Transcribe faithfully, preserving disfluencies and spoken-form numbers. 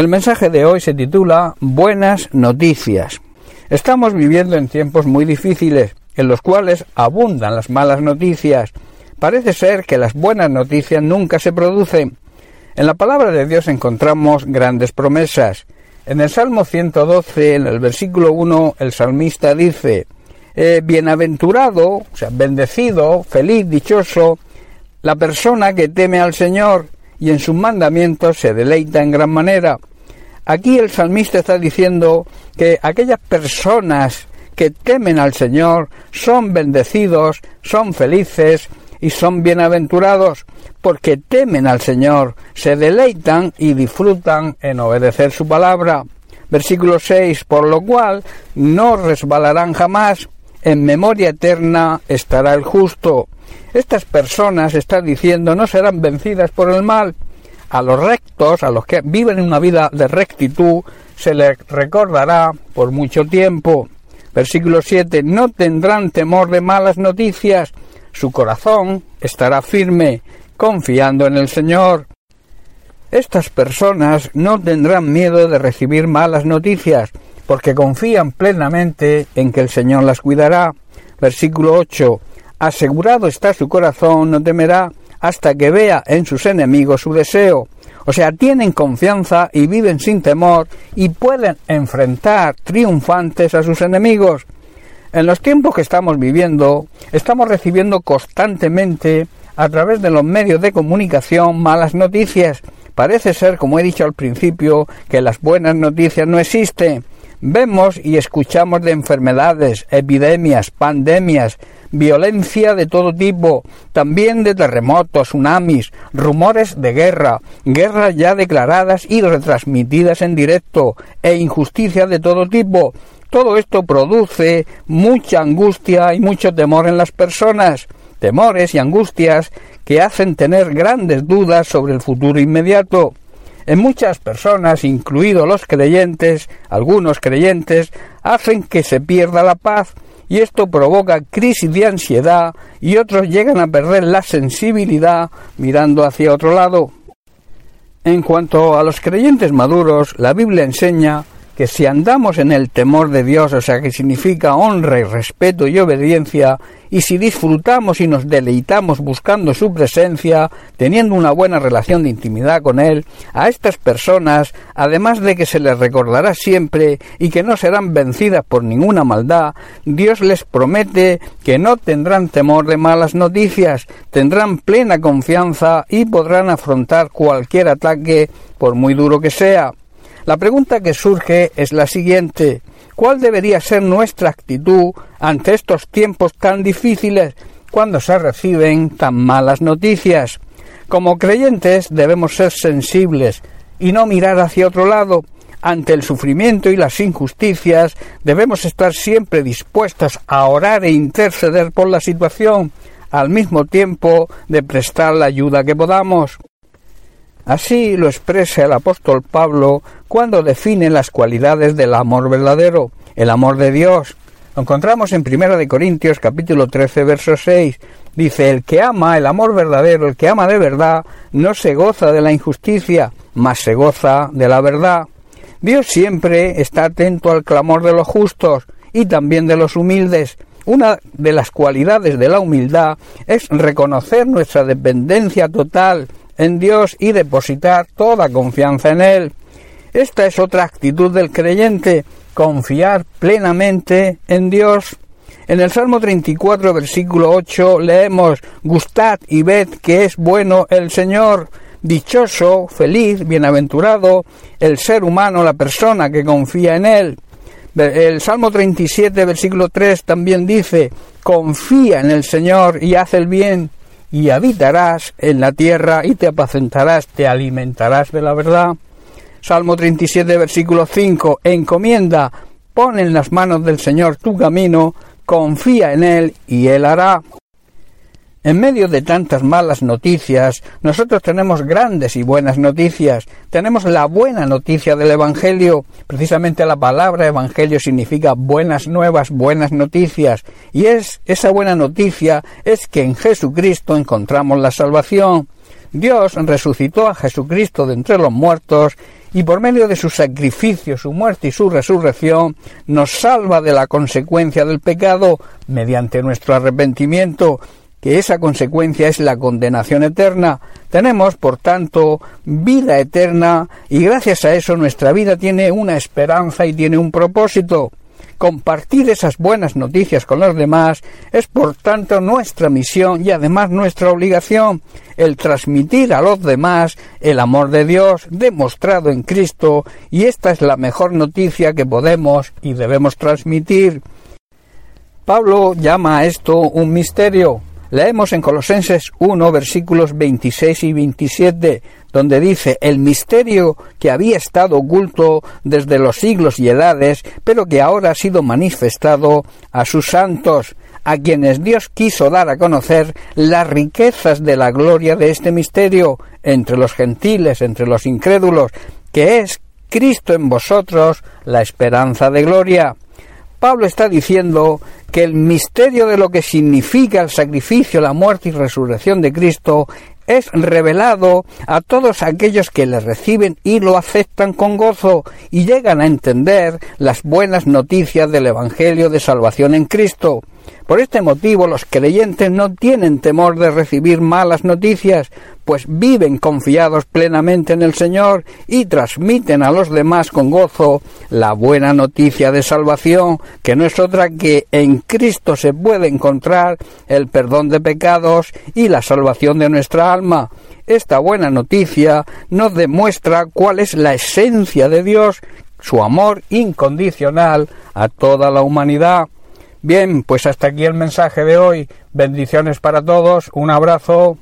El mensaje de hoy se titula Buenas noticias. Estamos viviendo en tiempos muy difíciles, en los cuales abundan las malas noticias. Parece ser que las buenas noticias nunca se producen. En la palabra de Dios encontramos grandes promesas. En el Salmo ciento doce, en el versículo uno, el salmista dice: eh, Bienaventurado, o sea, bendecido, feliz, dichoso, la persona que teme al Señor y en sus mandamientos se deleita en gran manera. Aquí el salmista está diciendo que aquellas personas que temen al Señor son bendecidos, son felices y son bienaventurados, porque temen al Señor, se deleitan y disfrutan en obedecer su palabra. Versículo seis, por lo cual no resbalarán jamás, en memoria eterna estará el justo. Estas personas, está diciendo, no serán vencidas por el mal. A los rectos, a los que viven una vida de rectitud, se les recordará por mucho tiempo. Versículo siete, no tendrán temor de malas noticias, su corazón estará firme, confiando en el Señor. Estas personas no tendrán miedo de recibir malas noticias, porque confían plenamente en que el Señor las cuidará. Versículo ocho, asegurado está su corazón, no temerá, hasta que vea en sus enemigos su deseo. O sea, tienen confianza y viven sin temor, y pueden enfrentar triunfantes a sus enemigos. En los tiempos que estamos viviendo, estamos recibiendo constantemente, a través de los medios de comunicación, malas noticias. Parece ser, como he dicho al principio, que las buenas noticias no existen. Vemos y escuchamos de enfermedades, epidemias, pandemias, violencia de todo tipo, también de terremotos, tsunamis, rumores de guerra, guerras ya declaradas y retransmitidas en directo, e injusticias de todo tipo. Todo esto produce mucha angustia y mucho temor en las personas, temores y angustias que hacen tener grandes dudas sobre el futuro inmediato. En muchas personas, incluidos los creyentes, algunos creyentes, hacen que se pierda la paz, y esto provoca crisis de ansiedad, y otros llegan a perder la sensibilidad mirando hacia otro lado. En cuanto a los creyentes maduros, la Biblia enseña que si andamos en el temor de Dios, o sea, que significa honra y respeto y obediencia, y si disfrutamos y nos deleitamos buscando su presencia, teniendo una buena relación de intimidad con Él, a estas personas, además de que se les recordará siempre y que no serán vencidas por ninguna maldad, Dios les promete que no tendrán temor de malas noticias, tendrán plena confianza y podrán afrontar cualquier ataque, por muy duro que sea. La pregunta que surge es la siguiente: ¿cuál debería ser nuestra actitud ante estos tiempos tan difíciles, cuando se reciben tan malas noticias? Como creyentes debemos ser sensibles y no mirar hacia otro lado. Ante el sufrimiento y las injusticias debemos estar siempre dispuestos a orar e interceder por la situación, al mismo tiempo de prestar la ayuda que podamos. Así lo expresa el apóstol Pablo cuando define las cualidades del amor verdadero, el amor de Dios. Lo encontramos en primera de Corintios capítulo trece, verso seis. Dice: el que ama el amor verdadero, el que ama de verdad, no se goza de la injusticia, mas se goza de la verdad. Dios siempre está atento al clamor de los justos y también de los humildes. Una de las cualidades de la humildad es reconocer nuestra dependencia total en Dios y depositar toda confianza en Él. Esta es otra actitud del creyente, confiar plenamente en Dios. En el Salmo treinta y cuatro, versículo ocho, leemos: «Gustad y ved que es bueno el Señor, dichoso, feliz, bienaventurado, el ser humano, la persona que confía en Él». El Salmo treinta y siete, versículo tres, también dice: «Confía en el Señor y haz el bien, y habitarás en la tierra, y te apacentarás, te alimentarás de la verdad». Salmo treinta y siete, versículo cinco, encomienda, pon en las manos del Señor tu camino, confía en Él y Él hará. En medio de tantas malas noticias, nosotros tenemos grandes y buenas noticias. Tenemos la buena noticia del Evangelio. Precisamente la palabra Evangelio significa buenas nuevas, buenas noticias. Y es esa buena noticia es que en Jesucristo encontramos la salvación. Dios resucitó a Jesucristo de entre los muertos y por medio de su sacrificio, su muerte y su resurrección, nos salva de la consecuencia del pecado mediante nuestro arrepentimiento, que esa consecuencia es la condenación eterna. Tenemos, por tanto, vida eterna, y gracias a eso nuestra vida tiene una esperanza y tiene un propósito. Compartir esas buenas noticias con los demás es, por tanto, nuestra misión y además nuestra obligación, el transmitir a los demás el amor de Dios demostrado en Cristo, y esta es la mejor noticia que podemos y debemos transmitir. Pablo llama a esto un misterio. Leemos en Colosenses uno, versículos veintiséis y veintisiete, donde dice: el misterio que había estado oculto desde los siglos y edades, pero que ahora ha sido manifestado a sus santos, a quienes Dios quiso dar a conocer las riquezas de la gloria de este misterio entre los gentiles, entre los incrédulos, que es Cristo en vosotros, la esperanza de gloria. Pablo está diciendo que el misterio de lo que significa el sacrificio, la muerte y resurrección de Cristo es revelado a todos aquellos que le reciben y lo aceptan con gozo y llegan a entender las buenas noticias del Evangelio de salvación en Cristo. Por este motivo, los creyentes no tienen temor de recibir malas noticias, pues viven confiados plenamente en el Señor y transmiten a los demás con gozo la buena noticia de salvación, que no es otra que en Cristo se puede encontrar el perdón de pecados y la salvación de nuestra alma. Esta buena noticia nos demuestra cuál es la esencia de Dios, su amor incondicional a toda la humanidad. Bien, pues hasta aquí el mensaje de hoy. Bendiciones para todos, un abrazo.